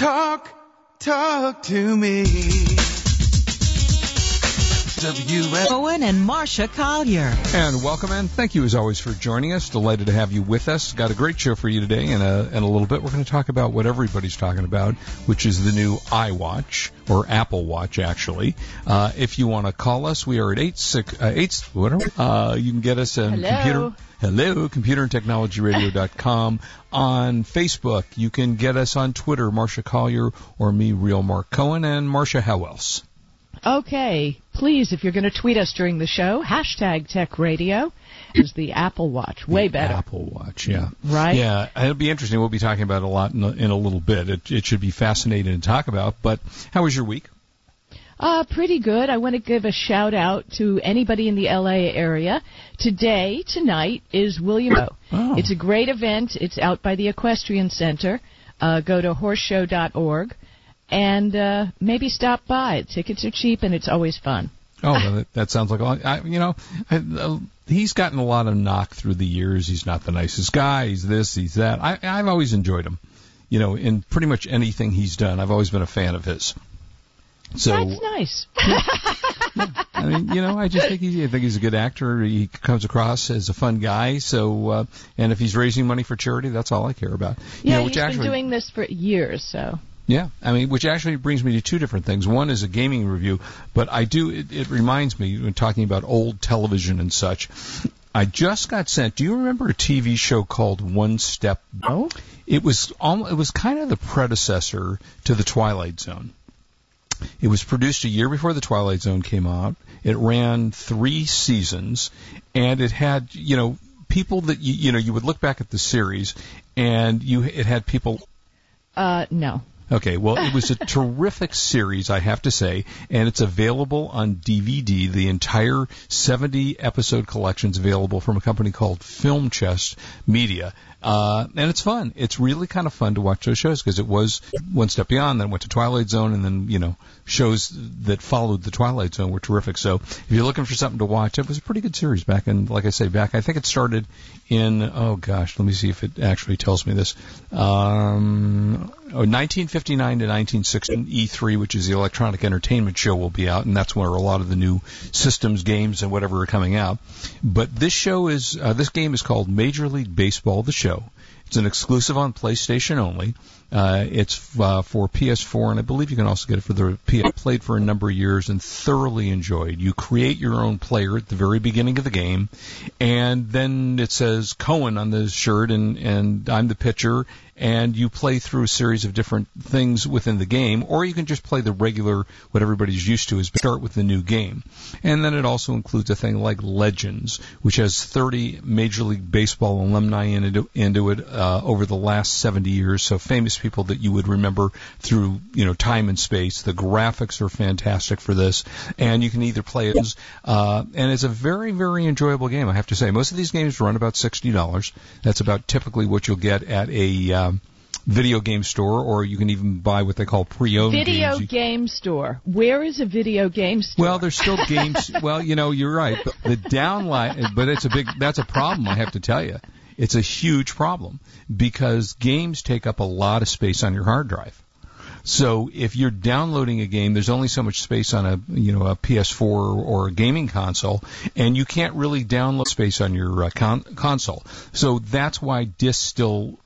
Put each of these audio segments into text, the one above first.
Talk to me. WS Owen and Marcia Collier. And welcome, and thank you as always for joining us. Delighted to have you with us. Got a great show for you today. In a little bit, we're going to talk about what everybody's talking about, which is the new iWatch, or Apple Watch, actually. If you want to call us, we are at 8 you can get us on Computer and Technology Radio.com. On Facebook, you can get us on Twitter, Marcia Collier, or me, Real Mark Cohen. And Marcia, how else? Okay, please, if you're going to tweet us during the show, hashtag Tech Radio is the Apple Watch. Way better. Apple Watch, yeah. Right? Yeah, it'll be interesting. We'll be talking about it a lot in a little bit. It should be fascinating to talk about. But how was your week? Pretty good. I want to give a shout-out to anybody in the L.A. area. Today, tonight, is William O. Oh. It's a great event. It's out by the Equestrian Center. Go to horseshow.org. And maybe stop by. Tickets are cheap, and it's always fun. Oh, well, that sounds like a lot. He's gotten a lot of knock through the years. He's not the nicest guy. He's this, he's that. I've always enjoyed him. In pretty much anything he's done, I've always been a fan of his. So, that's nice. Yeah. I just think he's a good actor. He comes across as a fun guy. So, and if he's raising money for charity, that's all I care about. Yeah, he's been doing this for years, so. Yeah, which actually brings me to two different things. One is a gaming review, but it reminds me, when talking about old television and such, I just got sent, do you remember a TV show called One Step? No. It was kind of the predecessor to The Twilight Zone. It was produced a year before The Twilight Zone came out. It ran 3 seasons, and it had, people that, you would look back at the series, and it had people... No. Okay, well, it was a terrific series, I have to say, and it's available on DVD. The entire 70-episode collection is available from a company called Film Chest Media, and it's fun. It's really kind of fun to watch those shows because it was One Step Beyond, then it went to Twilight Zone, and then, shows that followed the Twilight Zone were terrific. So if you're looking for something to watch, it was a pretty good series back in, like I say, I think it started in, oh gosh, let me see if it actually tells me this, 1959 to 1960, E3, which is the Electronic Entertainment Show, will be out, and that's where a lot of the new systems, games, and whatever are coming out. But this show is, this game is called Major League Baseball: The Show. It's an exclusive on PlayStation only. It's for PS4, and I believe you can also get it for the PS. I played for a number of years and thoroughly enjoyed. You create your own player at the very beginning of the game, and then it says Cohen on the shirt, and I'm the pitcher, and you play through a series of different things within the game, or you can just play the regular, what everybody's used to, is start with the new game. And then it also includes a thing like Legends, which has 30 Major League Baseball alumni into it over the last 70 years, so famous people that you would remember through, time and space. The graphics are fantastic for this, and you can either play it, and it's a very, very enjoyable game, I have to say. Most of these games run about $60. That's about typically what you'll get at a... video game store, or you can even buy what they call pre-owned video games. Game store. Where is a video game store? Well, there's still games. Well, you're right. But the downline, but that's a problem, I have to tell you. It's a huge problem because games take up a lot of space on your hard drive. So if you're downloading a game, there's only so much space on a PS4 or a gaming console, and you can't really download space on your console. So that's why discs still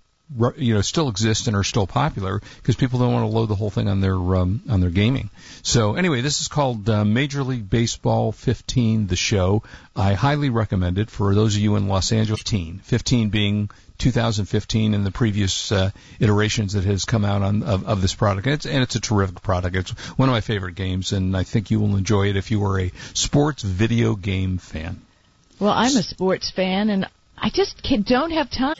exist and are still popular because people don't want to load the whole thing on their gaming. So anyway, this is called Major League Baseball 15, The Show. I highly recommend it for those of you in Los Angeles. 15 being 2015 and the previous iterations that has come out of this product. And it's a terrific product. It's one of my favorite games, and I think you will enjoy it if you are a sports video game fan. Well, I'm a sports fan, and I just don't have time.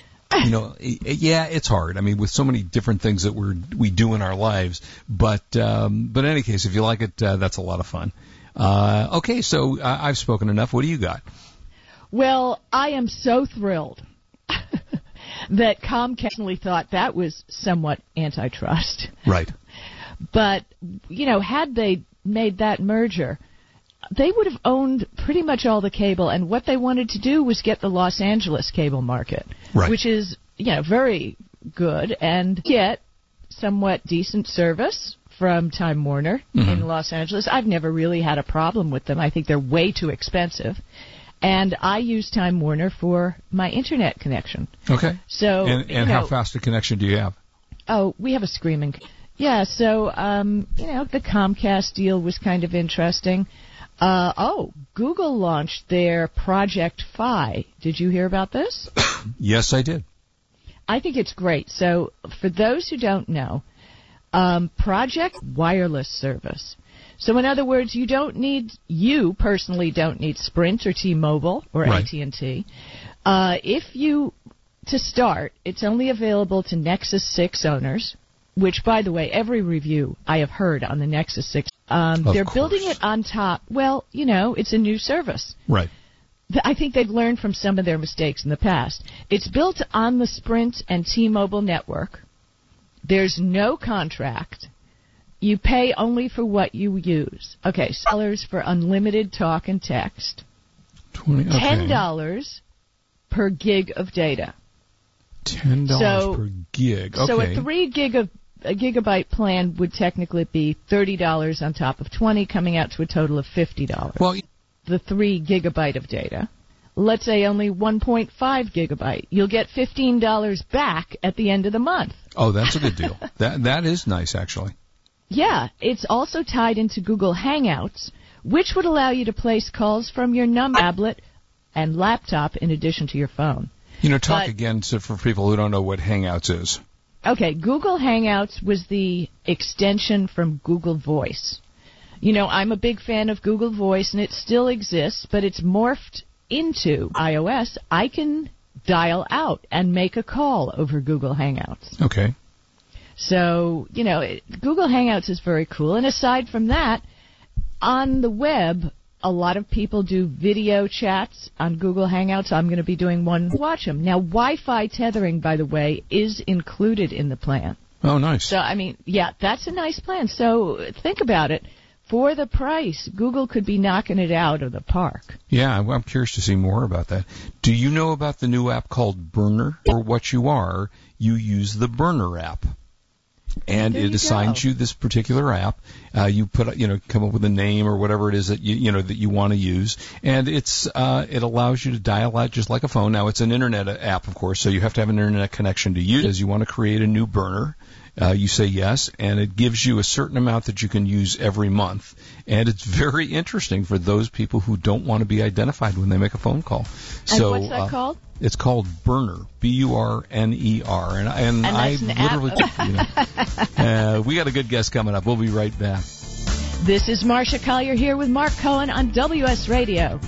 Yeah, it's hard. With so many different things that we do in our lives. But in any case, if you like it, that's a lot of fun. Okay, so I've spoken enough. What do you got? Well, I am so thrilled that Comcast thought that was somewhat antitrust. Right. But, had they made that merger, they would have owned pretty much all the cable, and what they wanted to do was get the Los Angeles cable market, right, which is, very good, and yet somewhat decent service from Time Warner in Los Angeles. I've never really had a problem with them. I think they're way too expensive. And I use Time Warner for my internet connection. Okay. So, and how fast a connection do you have? Oh, we have a screaming. Yeah, so, the Comcast deal was kind of interesting. Google launched their Project Fi. Did you hear about this? Yes, I did. I think it's great. So, for those who don't know, Project Wireless Service. So, in other words, you personally don't need Sprint or T-Mobile or AT&T. To start, it's only available to Nexus 6 owners, which, by the way, every review I have heard on the Nexus 6, they're building it on top. Well, it's a new service. Right. I think they've learned from some of their mistakes in the past. It's built on the Sprint and T-Mobile network. There's no contract. You pay only for what you use. Okay, $10 for unlimited talk and text. $10 per gig of data. $10 per gig. Okay. So a 3 gig of a gigabyte plan would technically be $30 on top of $20, coming out to a total of $50. Well, the 3 gigabyte of data. Let's say only 1.5 gigabyte. You'll get $15 back at the end of the month. Oh, that's a good deal. That is nice, actually. Yeah. It's also tied into Google Hangouts, which would allow you to place calls from your tablet and laptop in addition to your phone. For people who don't know what Hangouts is. Okay. Google Hangouts was the extension from Google Voice. I'm a big fan of Google Voice, and it still exists, but it's morphed into iOS. I can dial out and make a call over Google Hangouts. Okay. So, Google Hangouts is very cool. And aside from that, on the web, a lot of people do video chats on Google Hangouts. I'm going to be doing one. Watch them. Now, Wi-Fi tethering, by the way, is included in the plan. Oh, nice. So, that's a nice plan. So, think about it. For the price, Google could be knocking it out of the park. Yeah, I'm curious to see more about that. Do you know about the new app called Burner? Or what you are, you use the Burner app. And it assigns you this particular app. You put, come up with a name or whatever it is that you want to use. And it allows you to dial out just like a phone. Now, it's an internet app, of course, so you have to have an internet connection to use. As you want to create a new burner, you say yes, and it gives you a certain amount that you can use every month. And it's very interesting for those people who don't want to be identified when they make a phone call. So, and what's that called? It's called Burner, Burner. And I literally, we got a good guest coming up. We'll be right back. This is Marcia Collier here with Mark Cohen on WS Radio,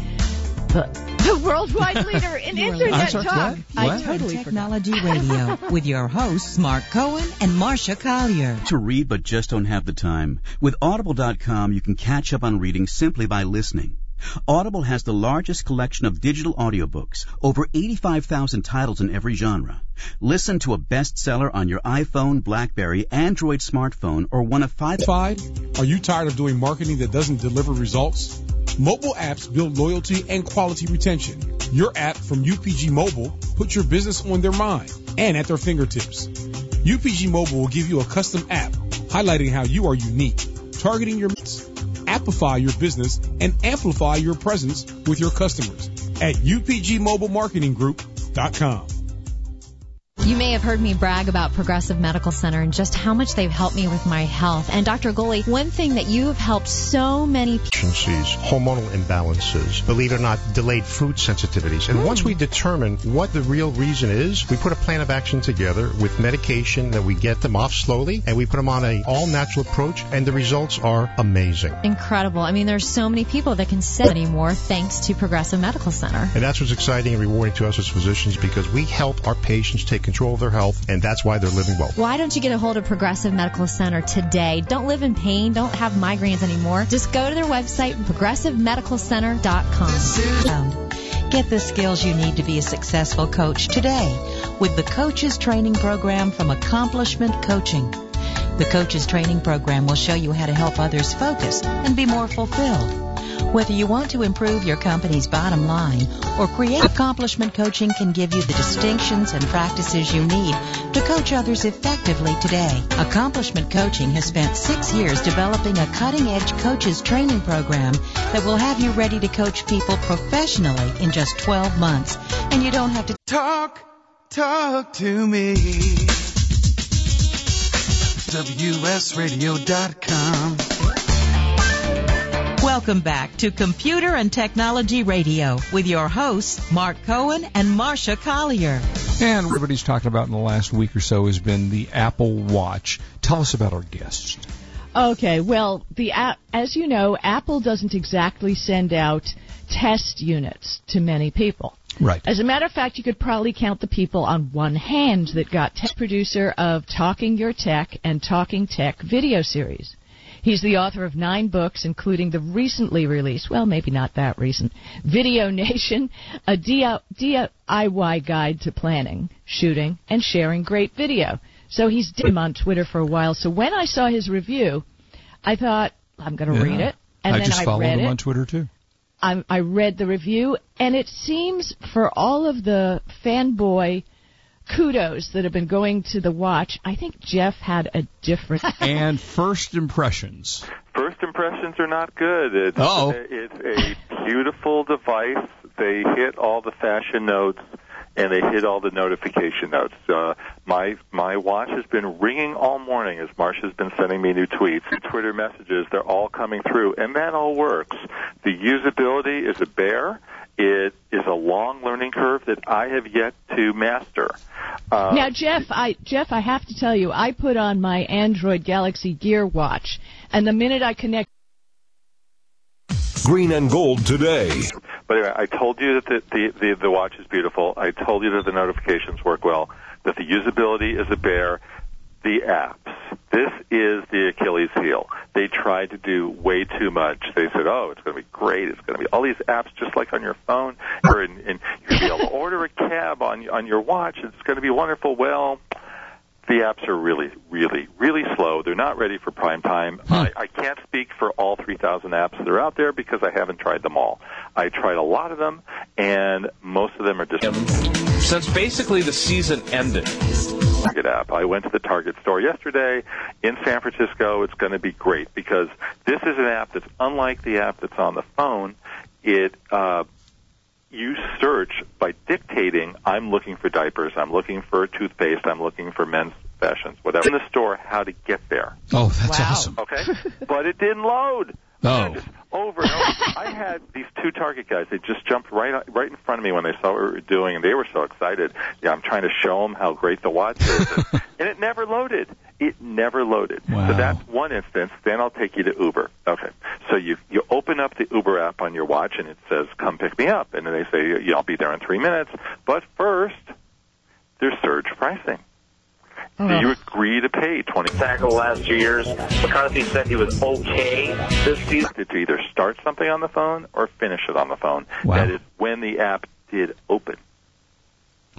the worldwide leader in internet talk. I totally Technology Radio with your hosts, Mark Cohen and Marcia Collier. To read but just don't have the time. With Audible.com, you can catch up on reading simply by listening. Audible has the largest collection of digital audiobooks, over 85,000 titles in every genre. Listen to a bestseller on your iPhone, BlackBerry, Android smartphone, or one of five... Are you tired of doing marketing that doesn't deliver results? Mobile apps build loyalty and quality retention. Your app from UPG Mobile puts your business on their mind and at their fingertips. UPG Mobile will give you a custom app highlighting how you are unique, targeting your... Amplify your business and amplify your presence with your customers at upgmobilemarketinggroup.com. You may have heard me brag about Progressive Medical Center and just how much they've helped me with my health. And Dr. Goley, one thing that you have helped so many... hormonal imbalances, believe it or not, delayed food sensitivities. And once we determine what the real reason is, we put a plan of action together with medication that we get them off slowly, and we put them on an all-natural approach, and the results are amazing. Incredible. There's so many people that can say anymore thanks to Progressive Medical Center. And that's what's exciting and rewarding to us as physicians, because we help our patients take control of their health, and that's why they're living well. Why don't you get a hold of Progressive Medical Center today? Don't live in pain. Don't have migraines anymore. Just go to their website, progressivemedicalcenter.com. Get the skills you need to be a successful coach today with the Coaches Training Program from Accomplishment Coaching. The Coaches Training Program will show you how to help others focus and be more fulfilled. Whether you want to improve your company's bottom line or create, Accomplishment Coaching can give you the distinctions and practices you need to coach others effectively today. Accomplishment Coaching has spent 6 years developing a cutting-edge coaches training program that will have you ready to coach people professionally in just 12 months. And you don't have to talk to me. WSRadio.com. Welcome back to Computer and Technology Radio with your hosts, Mark Cohen and Marcia Collier. And everybody's talking about in the last week or so has been the Apple Watch. Tell us about our guests. Okay, well, the app, as you know, Apple doesn't exactly send out test units to many people. Right. As a matter of fact, you could probably count the people on one hand that got tech producer of Talking Your Tech and Talking Tech video series. He's the author of 9 books, including the recently released, well, maybe not that recent, Video Nation, a DIY guide to planning, shooting, and sharing great video. So he's been on Twitter for a while. So when I saw his review, I thought, I'm going to read it. And I then just followed I read him on Twitter, too. I read the review, and it seems for all of the fanboy kudos that have been going to the watch, I think Jeff had a different... And first impressions. First impressions are not good. It's a beautiful device. They hit all the fashion notes. And they hit all the notification notes. My watch has been ringing all morning as Marcia's been sending me new tweets and Twitter messages. They're all coming through, and that all works. The usability is a bear. It is a long learning curve that I have yet to master. Now, Jeff, I have to tell you, I put on my Android Galaxy Gear watch, and the minute I connect... Green and gold today. But anyway, I told you that the watch is beautiful. I told you that the notifications work well, that the usability is a bear. The apps. This is the Achilles heel. They tried to do way too much. They said, oh, it's going to be great. It's going to be all these apps just like on your phone. Or in you'll be able to order a cab on your watch. It's going to be wonderful. Well, the apps are really, really, really slow. They're not ready for prime time. I can't speak for all 3,000 apps that are out there because I haven't tried them all. I tried a lot of them, and most of them are just... Since basically the season ended. Target app. I went to the Target store yesterday in San Francisco. It's going to be great because this is an app that's unlike the app that's on the phone. You search by dictating, I'm looking for diapers, I'm looking for toothpaste, I'm looking for men's fashions, whatever. In the store, how to get there. Oh, that's awesome. Okay? But it didn't load. Oh. Just over and over. I had these 2 Target guys. They just jumped right in front of me when they saw what we were doing, and they were so excited. Yeah, I'm trying to show them how great the watch is. And it never loaded. It never loaded. Wow. So that's one instance. Then I'll take you to Uber. Okay. So you open up the Uber app on your watch, and it says, come pick me up. And then they say, I'll be there in 3 minutes. But first, there's surge pricing. Do you agree to pay $20? Tackle last 2 years, McCarthy said he was okay this season. To either start something on the phone or finish it on the phone. Wow. That is when the app did open.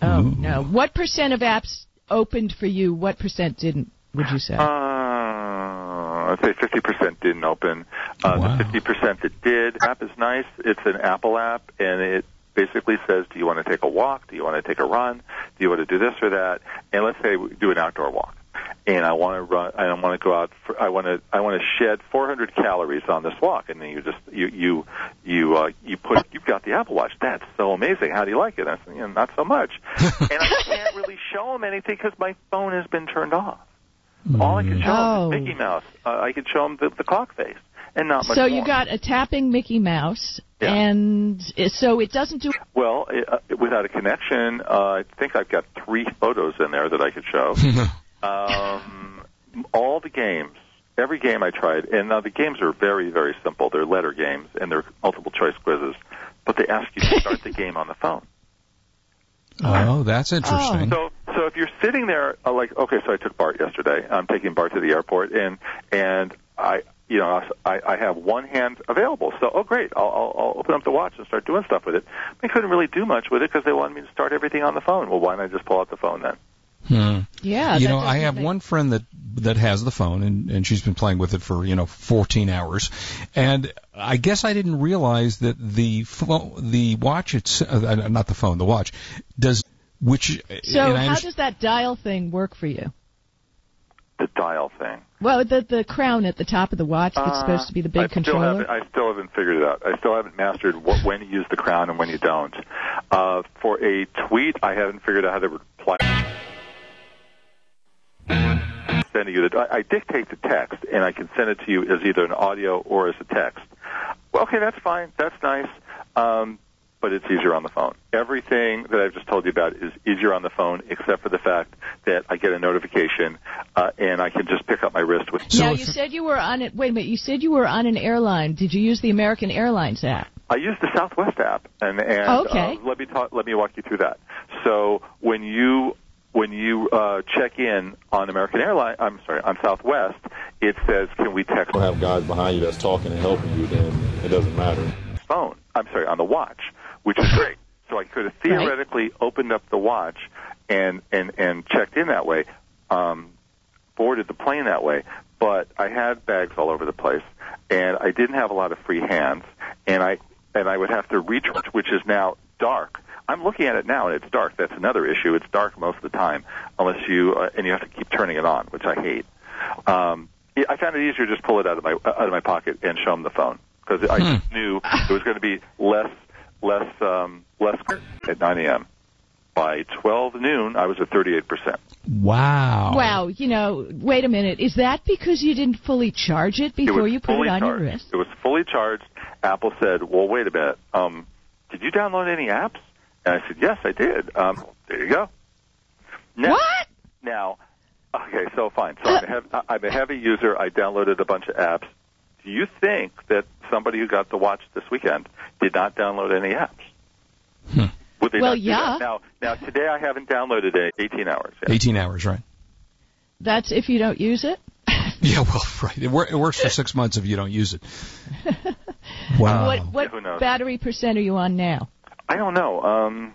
Oh, no. What percent of apps opened for you? What percent didn't, would you say? I'd say 50% didn't open. Wow. The 50% that did, app is nice. It's an Apple app, and it basically says, do you want to take a walk? Do you want to take a run? Do you want to do this or that? And let's say we do an outdoor walk, and I want to run. I don't want to go out. I want to shed 400 calories on this walk, and then you've got the Apple Watch. That's so amazing. How do you like it? I said, not so much. And I can't really show them anything because my phone has been turned off. All I could show them is Mickey Mouse. I could show them the clock face, and not much. So you got a tapping Mickey Mouse, and so it doesn't do well without a connection. I think I've got 3 photos in there that I could show. All the games, every game I tried, and now the games are very, very simple. They're letter games and they're multiple choice quizzes, but they ask you to start the game on the phone. Oh, that's interesting. So if you're sitting there, so I took BART yesterday. I'm taking BART to the airport, and I have one hand available. So, great, I'll open up the watch and start doing stuff with it. I couldn't really do much with it because they wanted me to start everything on the phone. Well, why not just pull out the phone then? Yeah. You know, I have one friend that has the phone, and she's been playing with it for, 14 hours. And I guess I didn't realize that the watch does, which... So how does that dial thing work for you? The dial thing. Well, the crown at the top of the watch that's supposed to be the big controller. I still haven't figured it out. I still haven't mastered when you use the crown and when you don't. For a tweet, I haven't figured out how to reply. Sending you I dictate the text, and I can send it to you as either an audio or as a text. Well, okay, that's fine. That's nice. But it's easier on the phone. Everything that I've just told you about is easier on the phone, except for the fact that I get a notification, and I can just pick up my wrist with... Now, you said you were on it. Wait a minute. You said you were on an airline. Did you use the American Airlines app? I used the Southwest app, and okay. Let me walk you through that. So when you check in on on Southwest, it says, "Can we text?" We'll have guys behind you that's talking and helping you. Then it doesn't matter. On the watch. Which is great. So I could have theoretically opened up the watch and checked in that way, boarded the plane that way. But I had bags all over the place, and I didn't have a lot of free hands, and I would have to reach, which is now dark. I'm looking at it now, and it's dark. That's another issue. It's dark most of the time, unless you and you have to keep turning it on, which I hate. I found it easier to just pull it out of my pocket and show them the phone, because I just knew it was going to be less at 9 a.m. By 12 noon, I was at 38%. Wow. Wow. Wait a minute. Is that because you didn't fully charge it before you put it on your wrist? It was fully charged. Apple said, well, wait a minute. Did you download any apps? And I said, yes, I did. There you go. What? Now, okay, so fine. So I'm a heavy user. I downloaded a bunch of apps. Do you think that somebody who got the watch this weekend did not download any apps? Would they do that? Now, today I haven't downloaded it 18 hours. Yet. 18 hours, right. That's if you don't use it? Yeah, well, right. It works for 6 months if you don't use it. Wow. What battery percent are you on now? I don't know.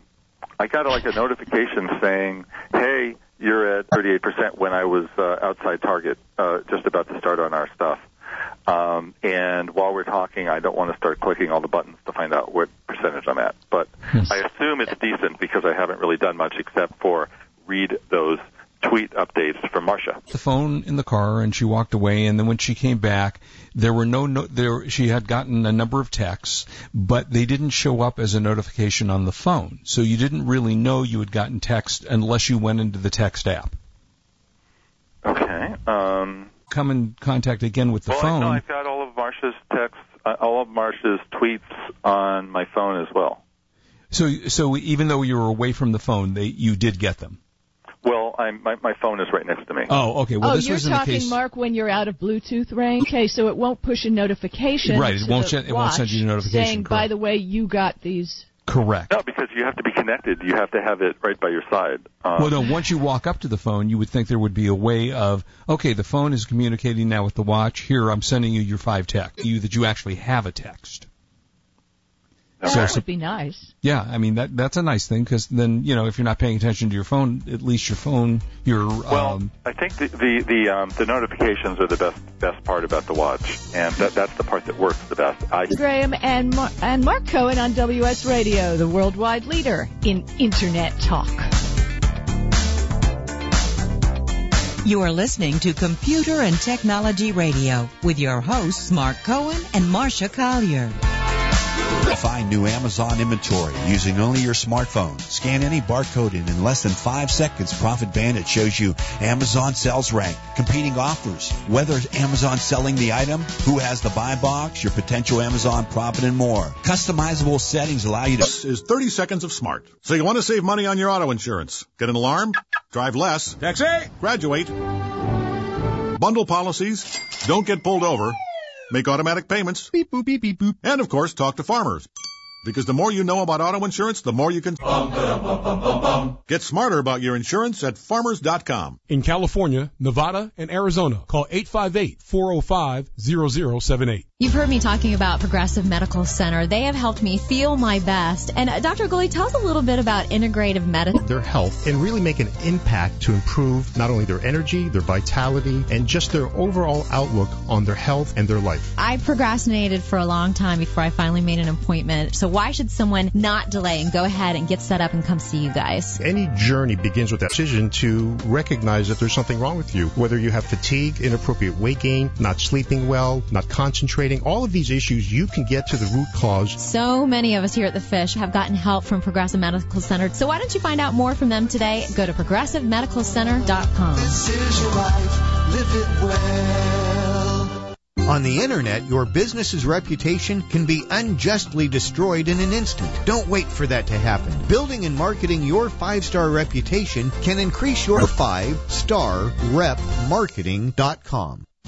I got a notification saying, hey, you're at 38% when I was outside Target just about to start on our stuff. And while we're talking, I don't want to start clicking all the buttons to find out what percentage I'm at. But I assume it's decent because I haven't really done much except for read those tweet updates from Marcia. The phone in the car, and she walked away, and then when she came back, there were she had gotten a number of texts, but they didn't show up as a notification on the phone. So you didn't really know you had gotten text unless you went into the text app. Okay. Come in contact again with the phone. No, I've got all of Marsha's texts, all of Marsha's tweets on my phone as well. So even though you were away from the phone, you did get them. Well, my phone is right next to me. Oh, okay. Well, you're talking, Mark, when you're out of Bluetooth range. Okay, so it won't push a notification. Right, it won't send you a notification. Saying, by the way, you got these. Correct. No, because you have to be connected. You have to have it right by your side. Once you walk up to the phone, you would think there would be a way of, okay, the phone is communicating now with the watch. Here, I'm sending you your 5 text. That you actually have a text. That would be nice. Yeah, I mean, that's a nice thing, because then, if you're not paying attention to your phone, at least your phone, I think the notifications are the best part about the watch, and that's the part that works the best. Graham and Mark Cohen on WS Radio, the worldwide leader in Internet talk. You are listening to Computer and Technology Radio with your hosts, Mark Cohen and Marcia Collier. Find new Amazon inventory using only your smartphone. Scan any barcode, and in less than 5 seconds, Profit Bandit shows you Amazon sales rank, competing offers, whether Amazon's selling the item, who has the buy box, your potential Amazon profit, and more. Customizable settings allow you to... This is 30 seconds of smart. So you want to save money on your auto insurance. Get an alarm, drive less, taxi, graduate, bundle policies, don't get pulled over, make automatic payments, beep, boop, beep, beep, boop, and, of course, talk to farmers. Because the more you know about auto insurance, the more you can get smarter about your insurance at Farmers.com. In California, Nevada, and Arizona, call 858-405-0078. You've heard me talking about Progressive Medical Center. They have helped me feel my best. And Dr. Gulley, tell us a little bit about integrative medicine. Their health and really make an impact to improve not only their energy, their vitality, and just their overall outlook on their health and their life. I procrastinated for a long time before I finally made an appointment. So why should someone not delay and go ahead and get set up and come see you guys? Any journey begins with a decision to recognize that there's something wrong with you, whether you have fatigue, inappropriate weight gain, not sleeping well, not concentrating. All of these issues, you can get to the root cause. So many of us here at The Fish have gotten help from Progressive Medical Center. So why don't you find out more from them today? Go to ProgressiveMedicalCenter.com. This is your life. Live it well. On the Internet, your business's reputation can be unjustly destroyed in an instant. Don't wait for that to happen. Building and marketing your five-star reputation can increase your five-star repmarketing.com.